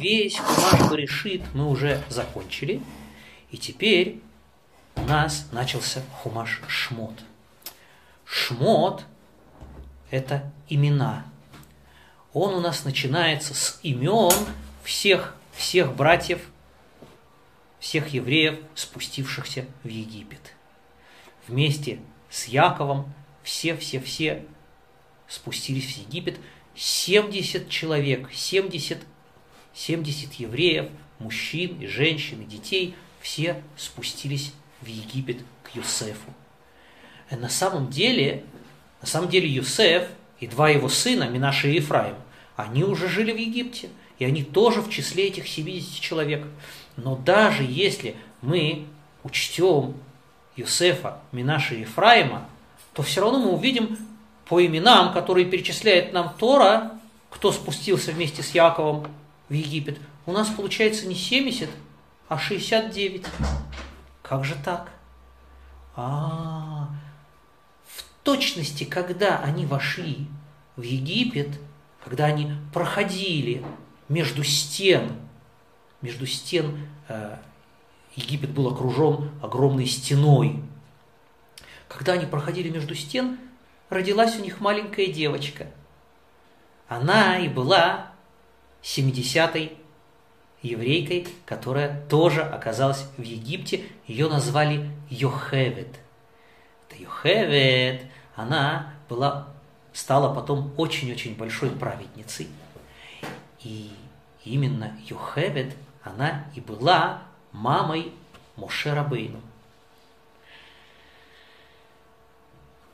весь кумаш Берешит мы уже закончили. И теперь у нас начался хумаш Шмот. Шмот – это имена. Он у нас начинается с имен всех братьев, всех евреев, спустившихся в Египет. Вместе с Яаковом все спустились в Египет. 70 человек, 70 евреев, мужчин и женщин, и детей, все спустились в Египет к Йосефу. На самом деле Йосеф и два его сына, Менаше и Эфраим, они уже жили в Египте, и они тоже в числе этих 70 человек. Но даже если мы учтем Йосефа, Менаше и Эфраима, то все равно мы увидим по именам, которые перечисляет нам Тора, кто спустился вместе с Яаковом в Египет, у нас получается не 70, а 69. Как же так? В точности, когда они вошли в Египет, когда они проходили между стен Египет был окружен огромной стеной. Когда они проходили между стен, родилась у них маленькая девочка. Она и была 70-й еврейкой, которая тоже оказалась в Египте. Ее назвали Йохевед. Это Йохевед. Она стала потом очень-очень большой праведницей. И именно Йохевед, она и была мамой Моше Рабейну.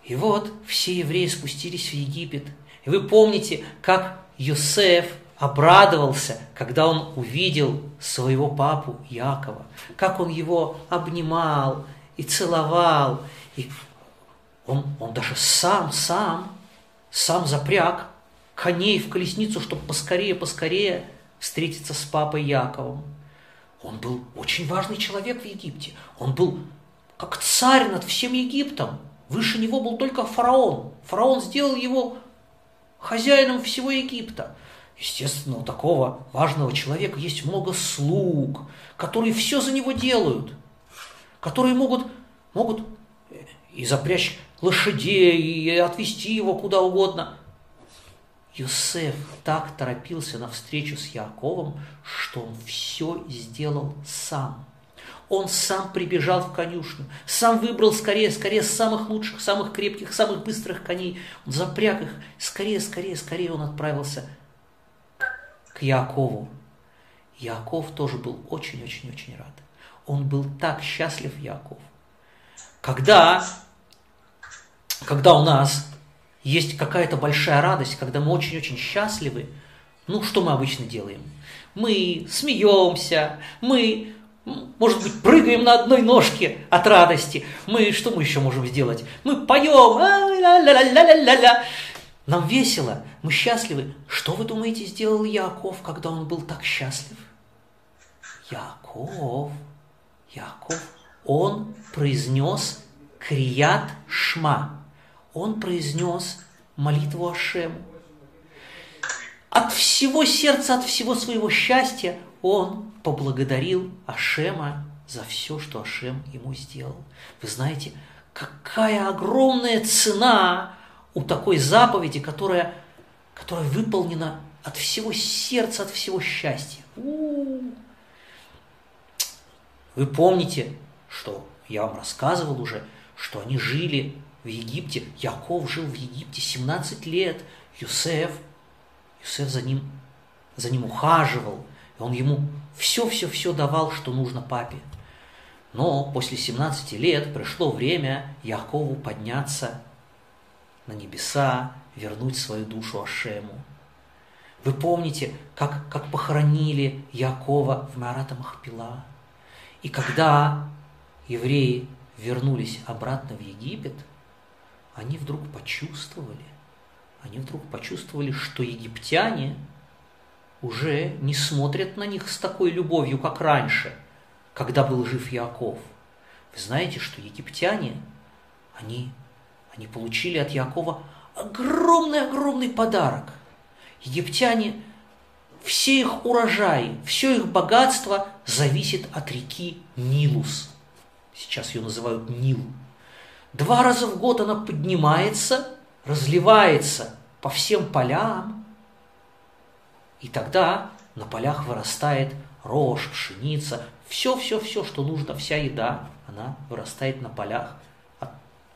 И вот все евреи спустились в Египет. И вы помните, как Йосеф обрадовался, когда он увидел своего папу Яакова. Как он его обнимал и целовал. И он даже сам запряг коней в колесницу, чтобы поскорее встретиться с папой Яаковом. Он был очень важный человек в Египте. Он был как царь над всем Египтом. Выше него был только фараон. Фараон сделал его хозяином всего Египта. Естественно, у такого важного человека есть много слуг, которые все за него делают, которые могут и запрячь лошадей, и отвезти его куда угодно. Йосеф так торопился на встречу с Яаковом, что он все сделал сам. Он сам прибежал в конюшню, сам выбрал скорее самых лучших, самых крепких, самых быстрых коней. Он запряг их, скорее он отправился к Яакову. Яаков тоже был очень-очень-очень рад. Он был так счастлив, Яаков. Когда у нас есть какая-то большая радость, когда мы очень-очень счастливы, что мы обычно делаем? Мы смеемся, мы... Может быть, прыгаем на одной ножке от радости. Что мы еще можем сделать? Мы поем. А-ля-ля-ля-ля-ля-ля. Нам весело, мы счастливы. Что вы думаете, сделал Яаков, когда он был так счастлив? Яаков, он произнес крият-шма. Он произнес молитву Ашему. От всего сердца, от всего своего счастья он поблагодарил Ашема за все, что Ашем ему сделал. Вы знаете, какая огромная цена у такой заповеди, которая выполнена от всего сердца, от всего счастья. Вы помните, что я вам рассказывал уже, что они жили в Египте. Яаков жил в Египте 17 лет. Йосеф за ним ухаживал. Он ему все давал, что нужно папе. Но после 17 лет пришло время Яакову подняться на небеса, вернуть свою душу Ашему. Вы помните, как похоронили Яакова в Мератамах Пила? И когда евреи вернулись обратно в Египет, они вдруг почувствовали, что египтяне уже не смотрят на них с такой любовью, как раньше, когда был жив Яаков. Вы знаете, что египтяне, они получили от Яакова огромный-огромный подарок. Египтяне все их урожаи, все их богатство зависит от реки Нилус. Сейчас ее называют Нил. 2 раза в год она поднимается, разливается по всем полям, и тогда на полях вырастает рожь, пшеница, все-все-все, что нужно, вся еда, она вырастает на полях.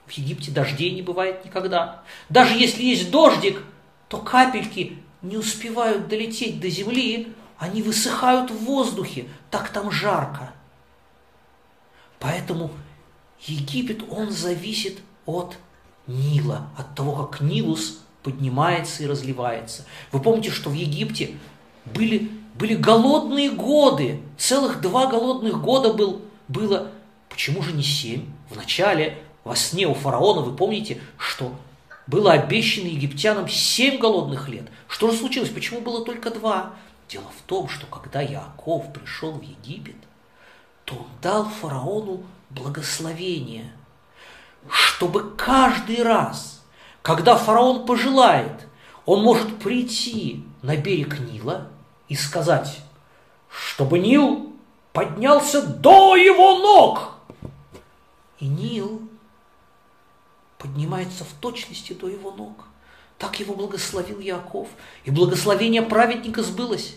В Египте дождей не бывает никогда. Даже если есть дождик, то капельки не успевают долететь до земли, они высыхают в воздухе, так там жарко. Поэтому Египет, он зависит от Нила, от того, как Нилус поднимается и разливается. Вы помните, что в Египте были голодные годы, целых 2 голодных года было. Почему же не 7? Вначале, во сне у фараона, вы помните, что было обещано египтянам 7 голодных лет. Что же случилось? Почему было только 2? Дело в том, что когда Яаков пришел в Египет, то он дал фараону благословение, чтобы каждый раз, когда фараон пожелает, он может прийти на берег Нила и сказать, чтобы Нил поднялся до его ног. И Нил поднимается в точности до его ног. Так его благословил Яаков. И благословение праведника сбылось.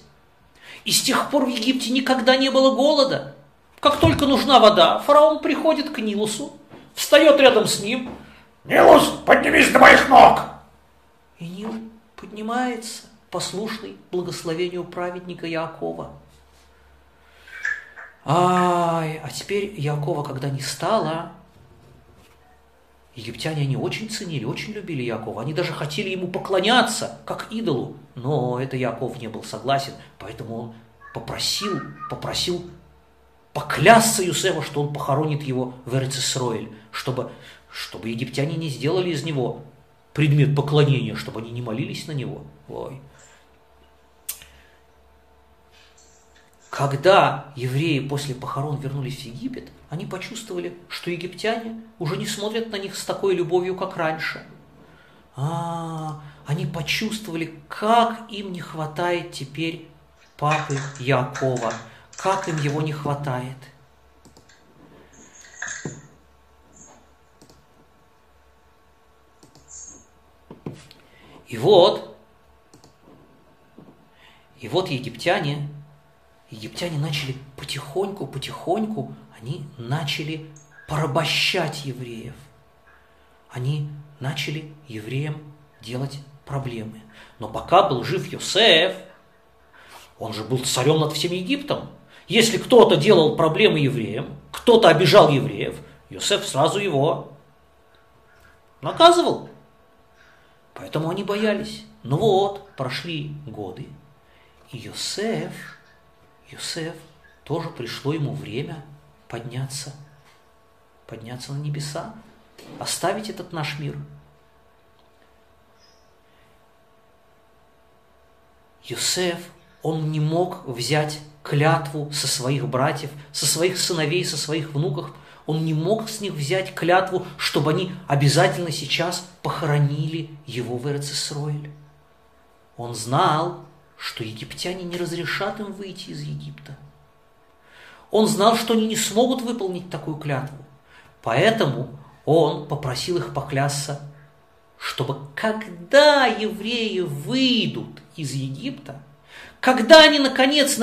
И с тех пор в Египте никогда не было голода. Как только нужна вода, фараон приходит к Нилусу, встает рядом с ним. «Нилус, поднимись до моих ног!» И Нил поднимается, послушный благословению праведника Яакова. А теперь Яакова, когда не стало, египтяне они очень ценили, очень любили Яакова. Они даже хотели ему поклоняться, как идолу. Но это Яаков не был согласен, поэтому он попросил поклясться Йосефа, что он похоронит его в Эрец-Исраэль, чтобы египтяне не сделали из него предмет поклонения, чтобы они не молились на него. Ой. Когда евреи после похорон вернулись в Египет, они почувствовали, что египтяне уже не смотрят на них с такой любовью, как раньше. Они почувствовали, как им не хватает теперь папы Яакова. Как им его не хватает. И вот египтяне начали потихоньку, они начали порабощать евреев. Они начали евреям делать проблемы. Но пока был жив Йосеф, он же был царем над всем Египтом. Если кто-то делал проблемы евреям, кто-то обижал евреев, Йосеф сразу его наказывал. Поэтому они боялись. Ну вот, прошли годы, и Йосеф тоже пришло ему время подняться на небеса, оставить этот наш мир. Йосеф, он не мог взять клятву со своих братьев, со своих сыновей, со своих внуков. Он не мог с них взять клятву, чтобы они обязательно сейчас похоронили его в Эрец-Исраэль. Он знал, что египтяне не разрешат им выйти из Египта. Он знал, что они не смогут выполнить такую клятву. Поэтому он попросил их поклясться, чтобы когда евреи выйдут из Египта, когда они наконец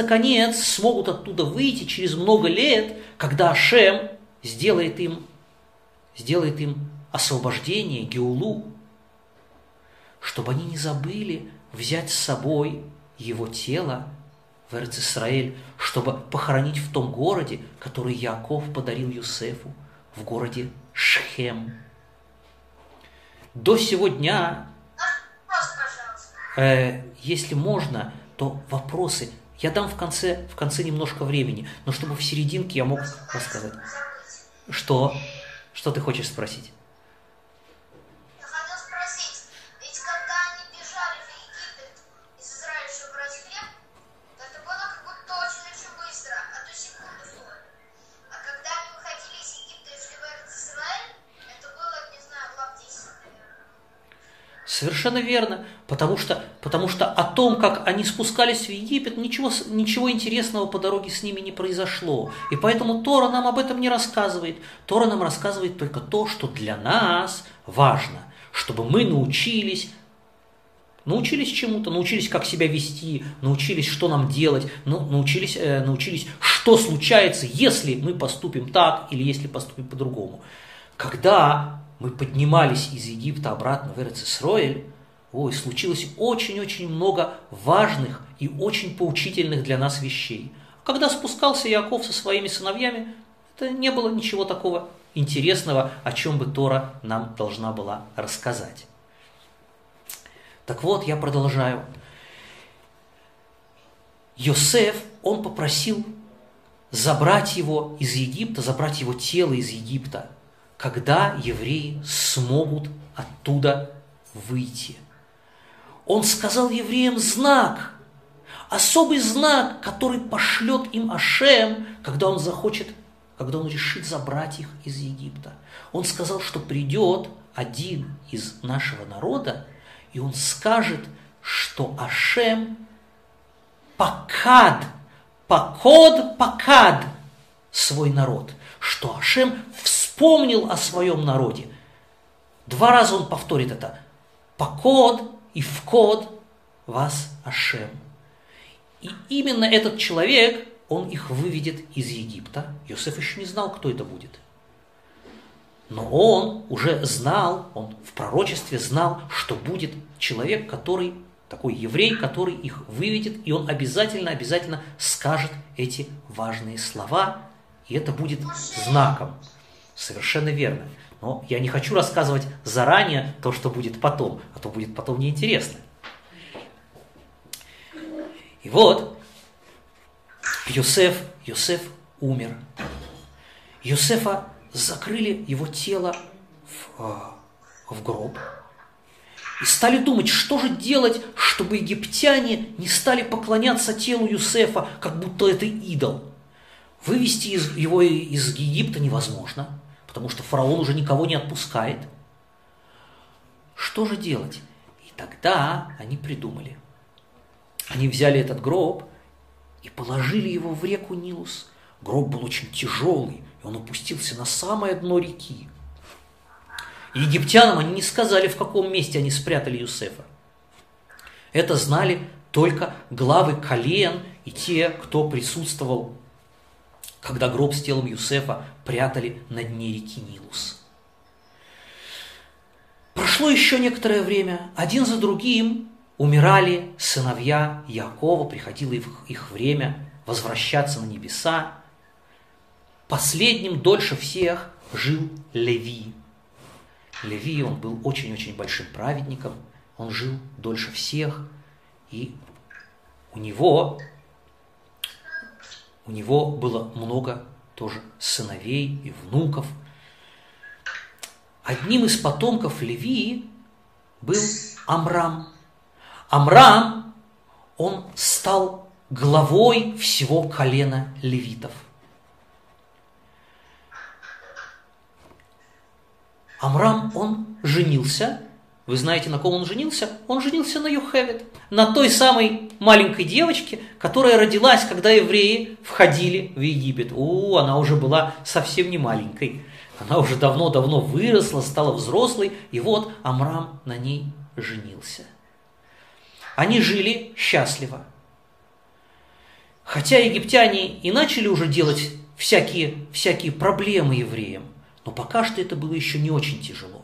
смогут оттуда выйти через много лет, когда Ашем сделает им освобождение, Геулу, чтобы они не забыли взять с собой его тело в Эрец-Исраэль, чтобы похоронить в том городе, который Яаков подарил Йосефу, в городе Шхем. До сего дня, если можно, то вопросы я дам в конце немножко времени, но чтобы в серединке я мог рассказать. Что? Что ты хочешь спросить? Я хотел спросить, ведь когда они бежали в Египет из Израиля, чтобы разгреб, это было как будто очень-очень быстро, а то секунду было. А когда они выходили из Египта и шли в Израиль, это было, не знаю, лап 10, наверное. Совершенно верно, потому что о том, как они спускались в Египет, ничего интересного по дороге с ними не произошло. И поэтому Тора нам об этом не рассказывает. Тора нам рассказывает только то, что для нас важно, чтобы мы научились чему-то, научились, как себя вести, научились, что нам делать, научились, что случается, если мы поступим так или если поступим по-другому. Когда мы поднимались из Египта обратно в Эрец-Исраэль, случилось очень-очень много важных и очень поучительных для нас вещей. Когда спускался Яаков со своими сыновьями, это не было ничего такого интересного, о чем бы Тора нам должна была рассказать. Так вот, я продолжаю. Йосеф, он попросил забрать его из Египта, забрать его тело из Египта, когда евреи смогут оттуда выйти. Он сказал евреям знак, особый знак, который пошлет им Ашем, когда он решит забрать их из Египта. Он сказал, что придет один из нашего народа, и он скажет, что Ашем покад свой народ, что Ашем вспомнил о своем народе. Два раза он повторит это. Покод и вкод вас Ашем. И именно этот человек, он их выведет из Египта. Йосеф еще не знал, кто это будет. Но он уже знал, он в пророчестве знал, что будет человек, такой еврей, который их выведет, и он обязательно скажет эти важные слова, и это будет знаком. Совершенно верно. Но я не хочу рассказывать заранее то, что будет потом, а то будет потом неинтересно. И вот Йосеф умер. Йосефа закрыли его тело в гроб и стали думать, что же делать, чтобы египтяне не стали поклоняться телу Йосефа, как будто это идол. Вывести его из Египта невозможно, потому что фараон уже никого не отпускает. Что же делать? И тогда они придумали. Они взяли этот гроб и положили его в реку Нилус. Гроб был очень тяжелый, и он опустился на самое дно реки. И египтянам они не сказали, в каком месте они спрятали Йосефа. Это знали только главы колен и те, кто присутствовал, когда гроб с телом Йосефа прятали на дне реки Нилус. Прошло еще некоторое время, один за другим умирали сыновья Яакова, приходило их время возвращаться на небеса. Последним дольше всех жил Леви. Леви, он был очень-очень большим праведником, он жил дольше всех, и у него было много тоже сыновей и внуков. Одним из потомков Левии был Амрам. Амрам, он стал главой всего колена левитов. Амрам, он женился. Вы знаете, на ком он женился? Он женился на Йохевед, на той самой маленькой девочке, которая родилась, когда евреи входили в Египет. Она уже была совсем не маленькой. Она уже давно-давно выросла, стала взрослой. И вот Амрам на ней женился. Они жили счастливо. Хотя египтяне и начали уже делать всякие проблемы евреям, но пока что это было еще не очень тяжело.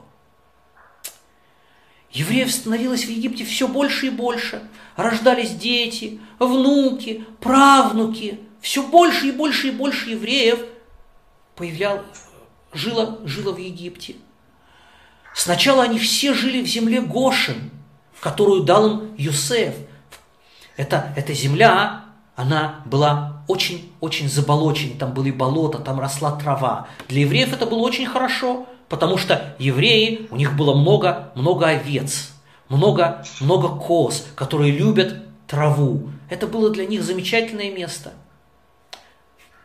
Евреев становилось в Египте все больше и больше. Рождались дети, внуки, правнуки. Все больше и больше и больше евреев жило в Египте. Сначала они все жили в земле Гошен, которую дал им Йосеф. Эта земля, она была очень-очень заболочен, там были болота, там росла трава. Для евреев это было очень хорошо, потому что евреи, у них было много овец, много коз, которые любят траву. Это было для них замечательное место.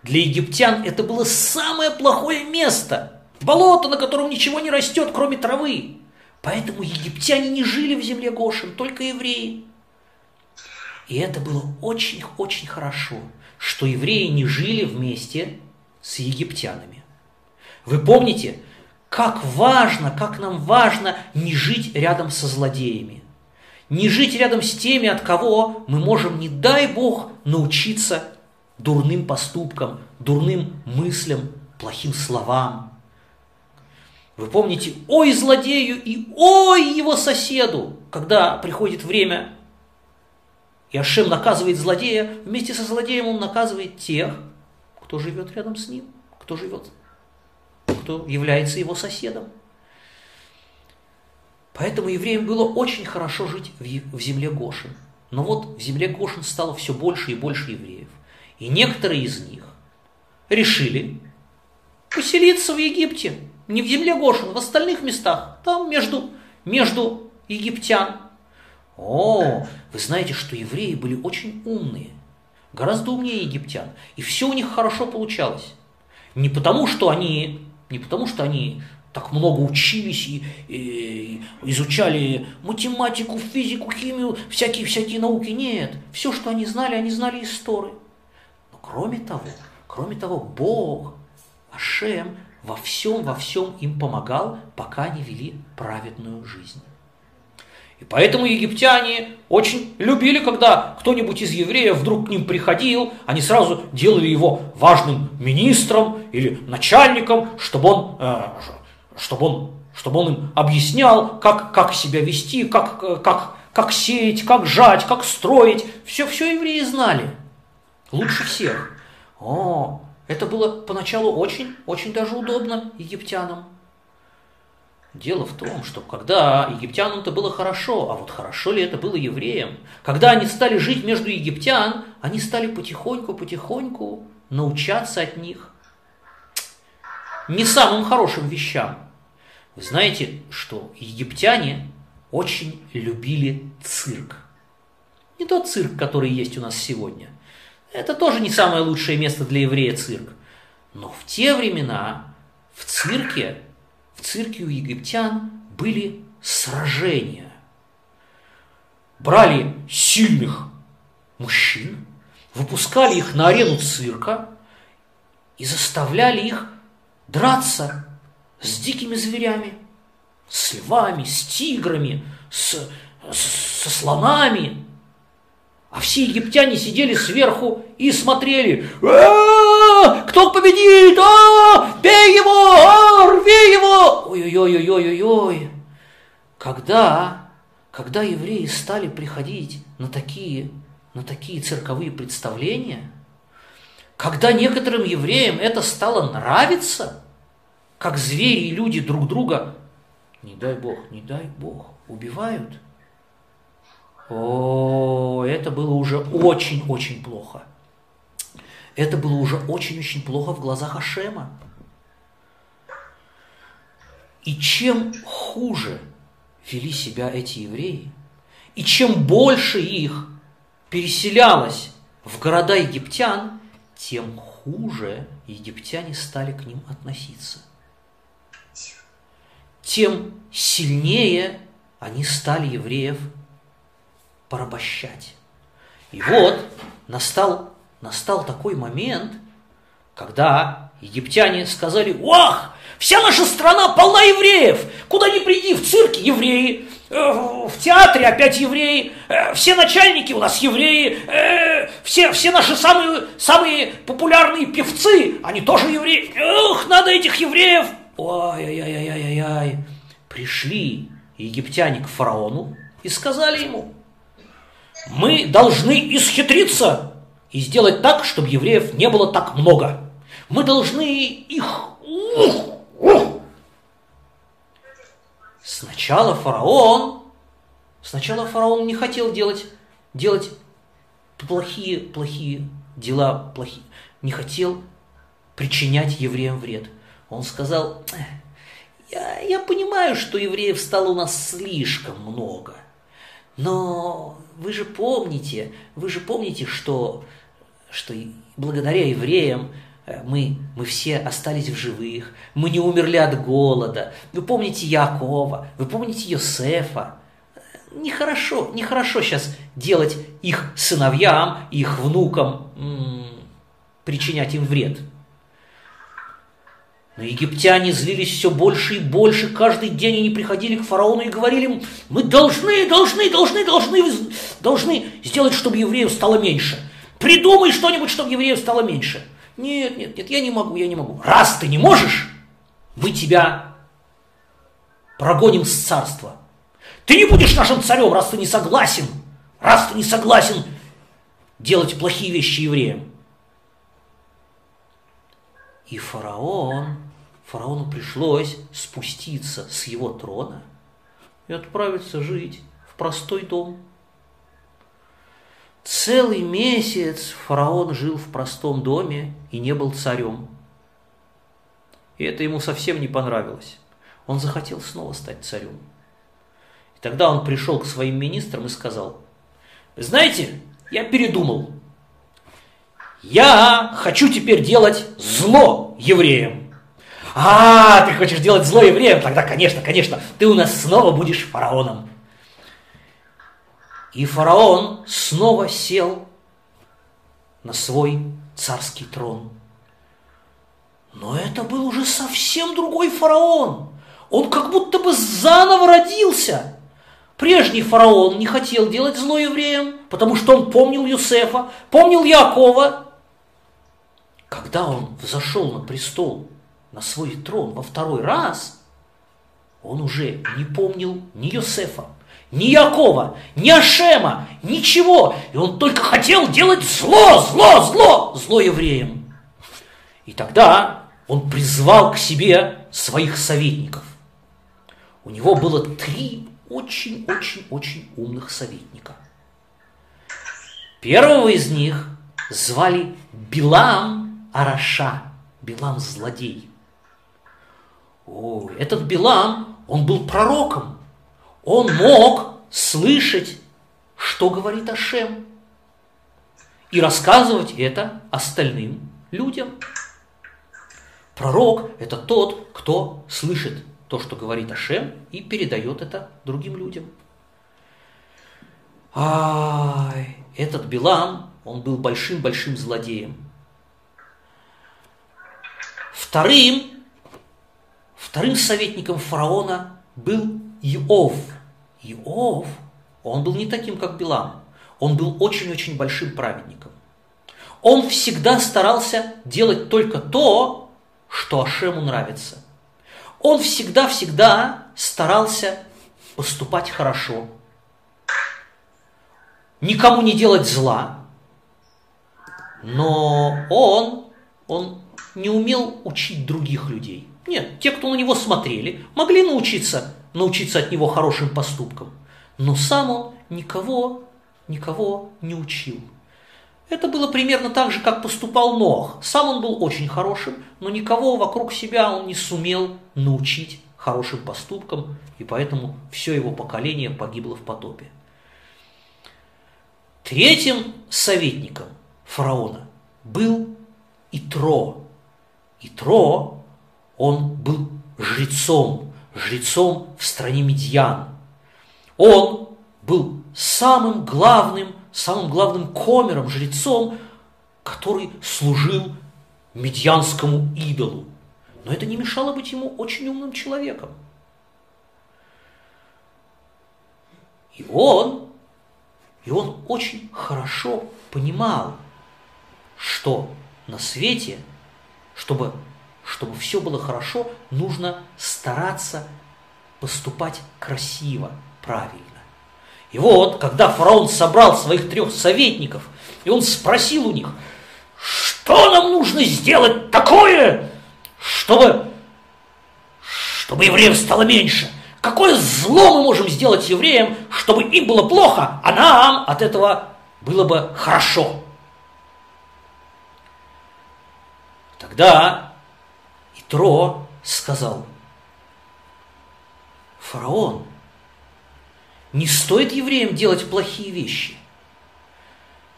Для египтян это было самое плохое место. Болото, на котором ничего не растет, кроме травы. Поэтому египтяне не жили в земле Гошен, только евреи. И это было очень-очень хорошо, что евреи не жили вместе с египтянами. Вы помните, как нам важно не жить рядом со злодеями. Не жить рядом с теми, от кого мы можем, не дай Бог, научиться дурным поступкам, дурным мыслям, плохим словам. Вы помните, ой, злодею и ой, его соседу, когда приходит время, и Ашем наказывает злодея, вместе со злодеем он наказывает тех, кто живет рядом с ним, кто является его соседом. Поэтому евреям было очень хорошо жить в земле Гошен. Но вот в земле Гошен стало все больше и больше евреев. И некоторые из них решили поселиться в Египте. Не в земле Гошен, в остальных местах. Там между египтян. Вы знаете, что евреи были очень умные. Гораздо умнее египтян. И все у них хорошо получалось. Не потому, что они так много учились и изучали математику, физику, химию, всякие науки. Нет, все, что они знали из Торы. Но кроме того, Бог, Ашем, во всем им помогал, пока они вели праведную жизнь. И поэтому египтяне очень любили, когда кто-нибудь из евреев вдруг к ним приходил, они сразу делали его важным министром или начальником, чтобы он им объяснял, как себя вести, как сеять, как жать, как строить. Все евреи знали. Лучше всех. Это было поначалу очень даже удобно египтянам. Дело в том, что когда египтянам-то было хорошо, а вот хорошо ли это было евреям, когда они стали жить между египтян, они стали потихоньку научаться от них не самым хорошим вещам. Вы знаете, что египтяне очень любили цирк. Не тот цирк, который есть у нас сегодня. Это тоже не самое лучшее место для еврея цирк. Но в те времена в цирке у египтян были сражения. Брали сильных мужчин, выпускали их на арену цирка и заставляли их драться с дикими зверями, с львами, с тиграми, со слонами. А все египтяне сидели сверху и смотрели. Кто победит? Бей его! Рви его! Ой-ой-ой-ой-ой-ой! Когда евреи стали приходить на такие цирковые представления, когда некоторым евреям это стало нравиться, как звери и люди друг друга, не дай бог, убивают, это было уже очень-очень плохо. Это было уже очень-очень плохо в глазах Ашема. И чем хуже вели себя эти евреи, и чем больше их переселялось в города египтян, тем хуже египтяне стали к ним относиться. Тем сильнее они стали евреев порабощать. И вот настал такой момент, когда египтяне сказали: «Ох, вся наша страна полна евреев! Куда ни приди, в цирке евреи, в театре опять евреи, все начальники у нас евреи, все наши самые популярные певцы, они тоже евреи, ох, надо этих евреев!» Ой-ой-ой-ой-ой-ой! Пришли египтяне к фараону и сказали ему: «Мы должны исхитриться и сделать так, чтобы евреев не было так много. Мы должны их...» Сначала фараон не хотел делать плохие дела, не хотел причинять евреям вред. Он сказал: я понимаю, что евреев стало у нас слишком много. Но вы же помните, что благодаря евреям мы все остались в живых, мы не умерли от голода. Вы помните Яакова, вы помните Йосефа. Нехорошо, нехорошо сейчас делать их сыновьям, их внукам, причинять им вред. Но египтяне злились все больше и больше. Каждый день они приходили к фараону и говорили им: мы должны сделать, чтобы евреев стало меньше. Придумай что-нибудь, чтобы евреев стало меньше. Нет, нет, нет, я не могу. Раз ты не можешь, мы тебя прогоним с царства. Ты не будешь нашим царем, раз ты не согласен. Раз ты не согласен делать плохие вещи евреям. И фараону пришлось спуститься с его трона и отправиться жить в простой дом. Целый месяц фараон жил в простом доме и не был царем. И это ему совсем не понравилось. Он захотел снова стать царем. И тогда он пришел к своим министрам и сказал: вы знаете, я передумал. Я хочу теперь делать зло евреям. А, ты хочешь делать зло евреям? Тогда, конечно, ты у нас снова будешь фараоном. И фараон снова сел на свой царский трон. Но это был уже совсем другой фараон. Он как будто бы заново родился. Прежний фараон не хотел делать зло евреям, потому что он помнил Йосефа, помнил Яакова. Когда он взошел на престол, на свой трон во второй раз, он уже не помнил ни Йосефа, ни Яакова, ни Ашема, ничего. И он только хотел делать зло евреям. И тогда он призвал к себе своих советников. У него было 3 очень-очень-очень умных советника. Первого из них звали Билам а-раша, Билам злодей. Этот Билам, он был пророком. Он мог слышать, что говорит Ашем, и рассказывать это остальным людям. Пророк – это тот, кто слышит то, что говорит Ашем, и передает это другим людям. Этот Билам, он был большим-большим злодеем. Вторым советником фараона был Иов. Иов, он был не таким, как Билам. Он был очень-очень большим праведником. Он всегда старался делать только то, что Ашему нравится. Он всегда-всегда старался поступать хорошо. Никому не делать зла. Но он не умел учить других людей. Нет, те, кто на него смотрели, могли научиться от него хорошим поступкам. Но сам он никого не учил. Это было примерно так же, как поступал Ноах. Сам он был очень хорошим, но никого вокруг себя он не сумел научить хорошим поступкам, и поэтому все его поколение погибло в потопе. Третьим советником фараона был Итро. Итро, он был жрецом в стране Медьян. Он был самым главным комером, жрецом, который служил медьянскому идолу. Но это не мешало быть ему очень умным человеком. И он очень хорошо понимал, что на свете, чтобы все было хорошо, нужно стараться поступать красиво, правильно. И вот, когда фараон собрал своих 3 советников, и он спросил у них: что нам нужно сделать такое, чтобы евреев стало меньше? Какое зло мы можем сделать евреям, чтобы им было плохо, а нам от этого было бы хорошо? Тогда Итро сказал: фараон, не стоит евреям делать плохие вещи.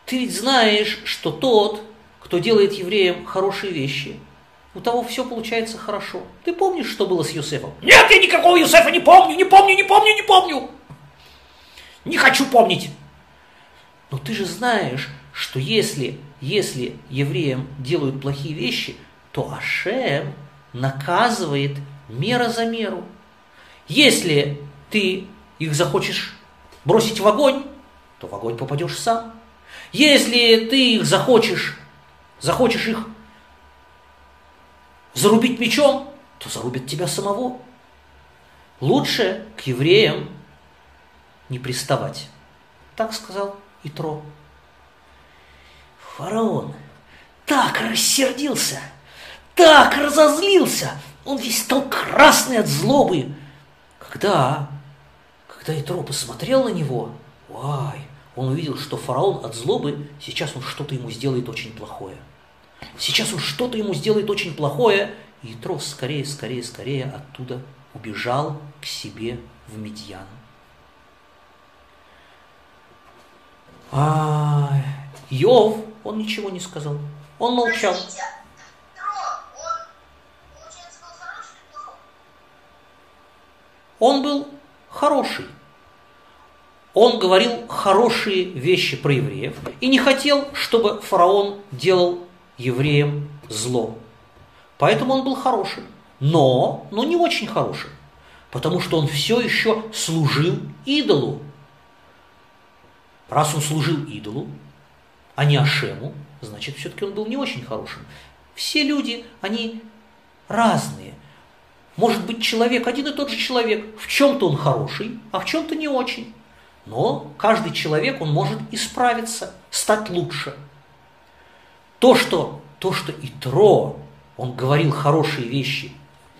Ты ведь знаешь, что тот, кто делает евреям хорошие вещи, у того все получается хорошо. Ты помнишь, что было с Йосефом? Нет, я никакого Йосефа не помню, не помню. Не хочу помнить. Но ты же знаешь, что если евреям делают плохие вещи, то Ашем наказывает мера за меру. Если ты их захочешь бросить в огонь, то в огонь попадешь сам. Если ты их захочешь их зарубить мечом, то зарубят тебя самого. Лучше к евреям не приставать. Так сказал Итро. Фараон так рассердился, так разозлился, он весь стал красный от злобы. Когда Итро посмотрел на него, он увидел, что фараон от злобы, сейчас он что-то ему сделает очень плохое. И Итро скорее оттуда убежал к себе в Медьян. А Иов, он ничего не сказал. Он молчал. Он был хороший. Он говорил хорошие вещи про евреев и не хотел, чтобы фараон делал евреям зло. Поэтому он был хорошим, но не очень хорошим, потому что он все еще служил идолу. Раз он служил идолу, а не Ашему, значит, все-таки он был не очень хорошим. Все люди, они разные. Может быть, человек, один и тот же человек, в чем-то он хороший, а в чем-то не очень. Но каждый человек, он может исправиться, стать лучше. То, что Итро, он говорил хорошие вещи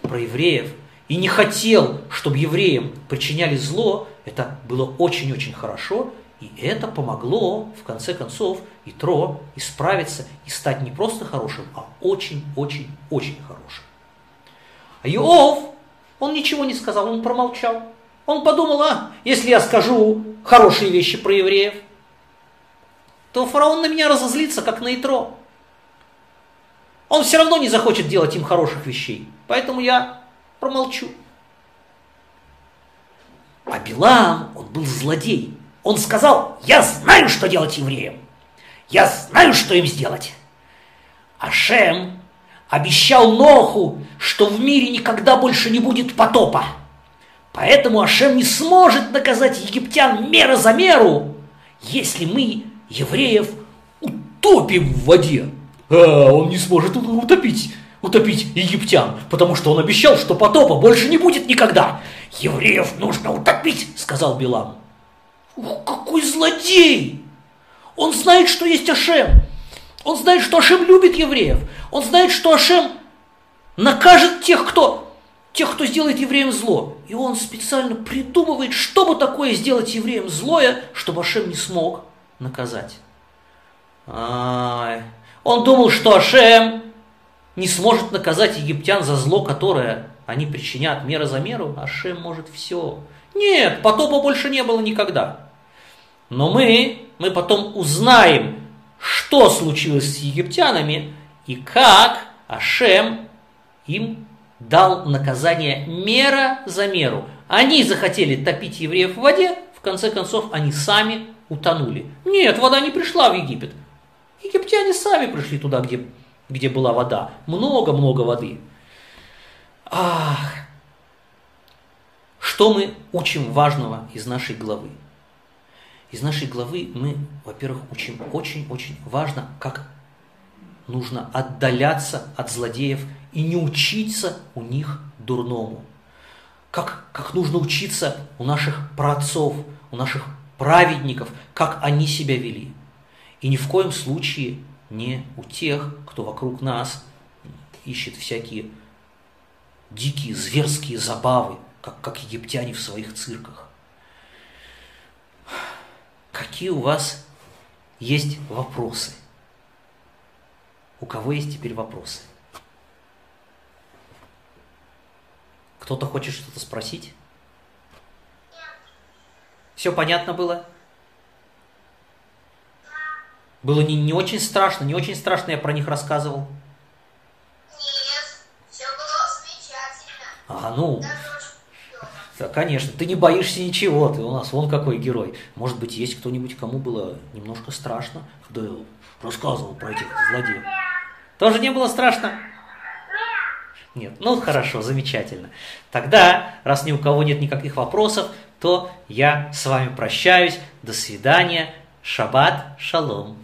про евреев и не хотел, чтобы евреям причиняли зло, это было очень-очень хорошо, и это помогло, в конце концов, Итро исправиться и стать не просто хорошим, а очень-очень-очень хорошим. А Иов, он ничего не сказал, он промолчал. Он подумал, если я скажу хорошие вещи про евреев, то фараон на меня разозлится, как на Итро. Он все равно не захочет делать им хороших вещей, поэтому я промолчу. А Билам, он был злодей. Он сказал, я знаю, что делать евреям. Я знаю, что им сделать. Ашем обещал Ноху, что в мире никогда больше не будет потопа. Поэтому Ашем не сможет наказать египтян мера за меру, если мы евреев утопим в воде. Он не сможет утопить египтян, потому что он обещал, что потопа больше не будет никогда. Евреев нужно утопить, сказал Билам. Ух, какой злодей! Он знает, что есть Ашем. Он знает, что Ашем любит евреев. Он знает, что Ашем накажет тех, кто сделает евреям зло. И он специально придумывает, чтобы такое сделать евреям злое, чтобы Ашем не смог наказать. Он думал, что Ашем не сможет наказать египтян за зло, которое они причинят мера за меру. Ашем может все. Нет, потопа больше не было никогда. Но мы потом узнаем, что случилось с египтянами и как Ашем им дал наказание мера за меру. Они захотели топить евреев в воде, в конце концов они сами утонули. Нет, вода не пришла в Египет. Египтяне сами пришли туда, где была вода. Много-много воды. Что мы учим важного из нашей главы? Из нашей главы мы, во-первых, учим очень-очень важно, как нужно отдаляться от злодеев и не учиться у них дурному. Как нужно учиться у наших праотцов, у наших праведников, как они себя вели. И ни в коем случае не у тех, кто вокруг нас ищет всякие дикие, зверские забавы, как египтяне в своих цирках. Какие у вас есть вопросы? У кого есть теперь вопросы? Кто-то хочет что-то спросить? Нет. Все понятно было? Да. Было не очень страшно, не очень страшно я про них рассказывал. Нет, все было замечательно. А, ну, да, конечно, ты не боишься ничего, ты у нас вон какой герой. Может быть, есть кто-нибудь, кому было немножко страшно, когда я рассказывал про этих злодеев. Тоже не было страшно? Нет, ну хорошо, замечательно. Тогда, раз ни у кого нет никаких вопросов, то я с вами прощаюсь. До свидания. Шаббат шалом.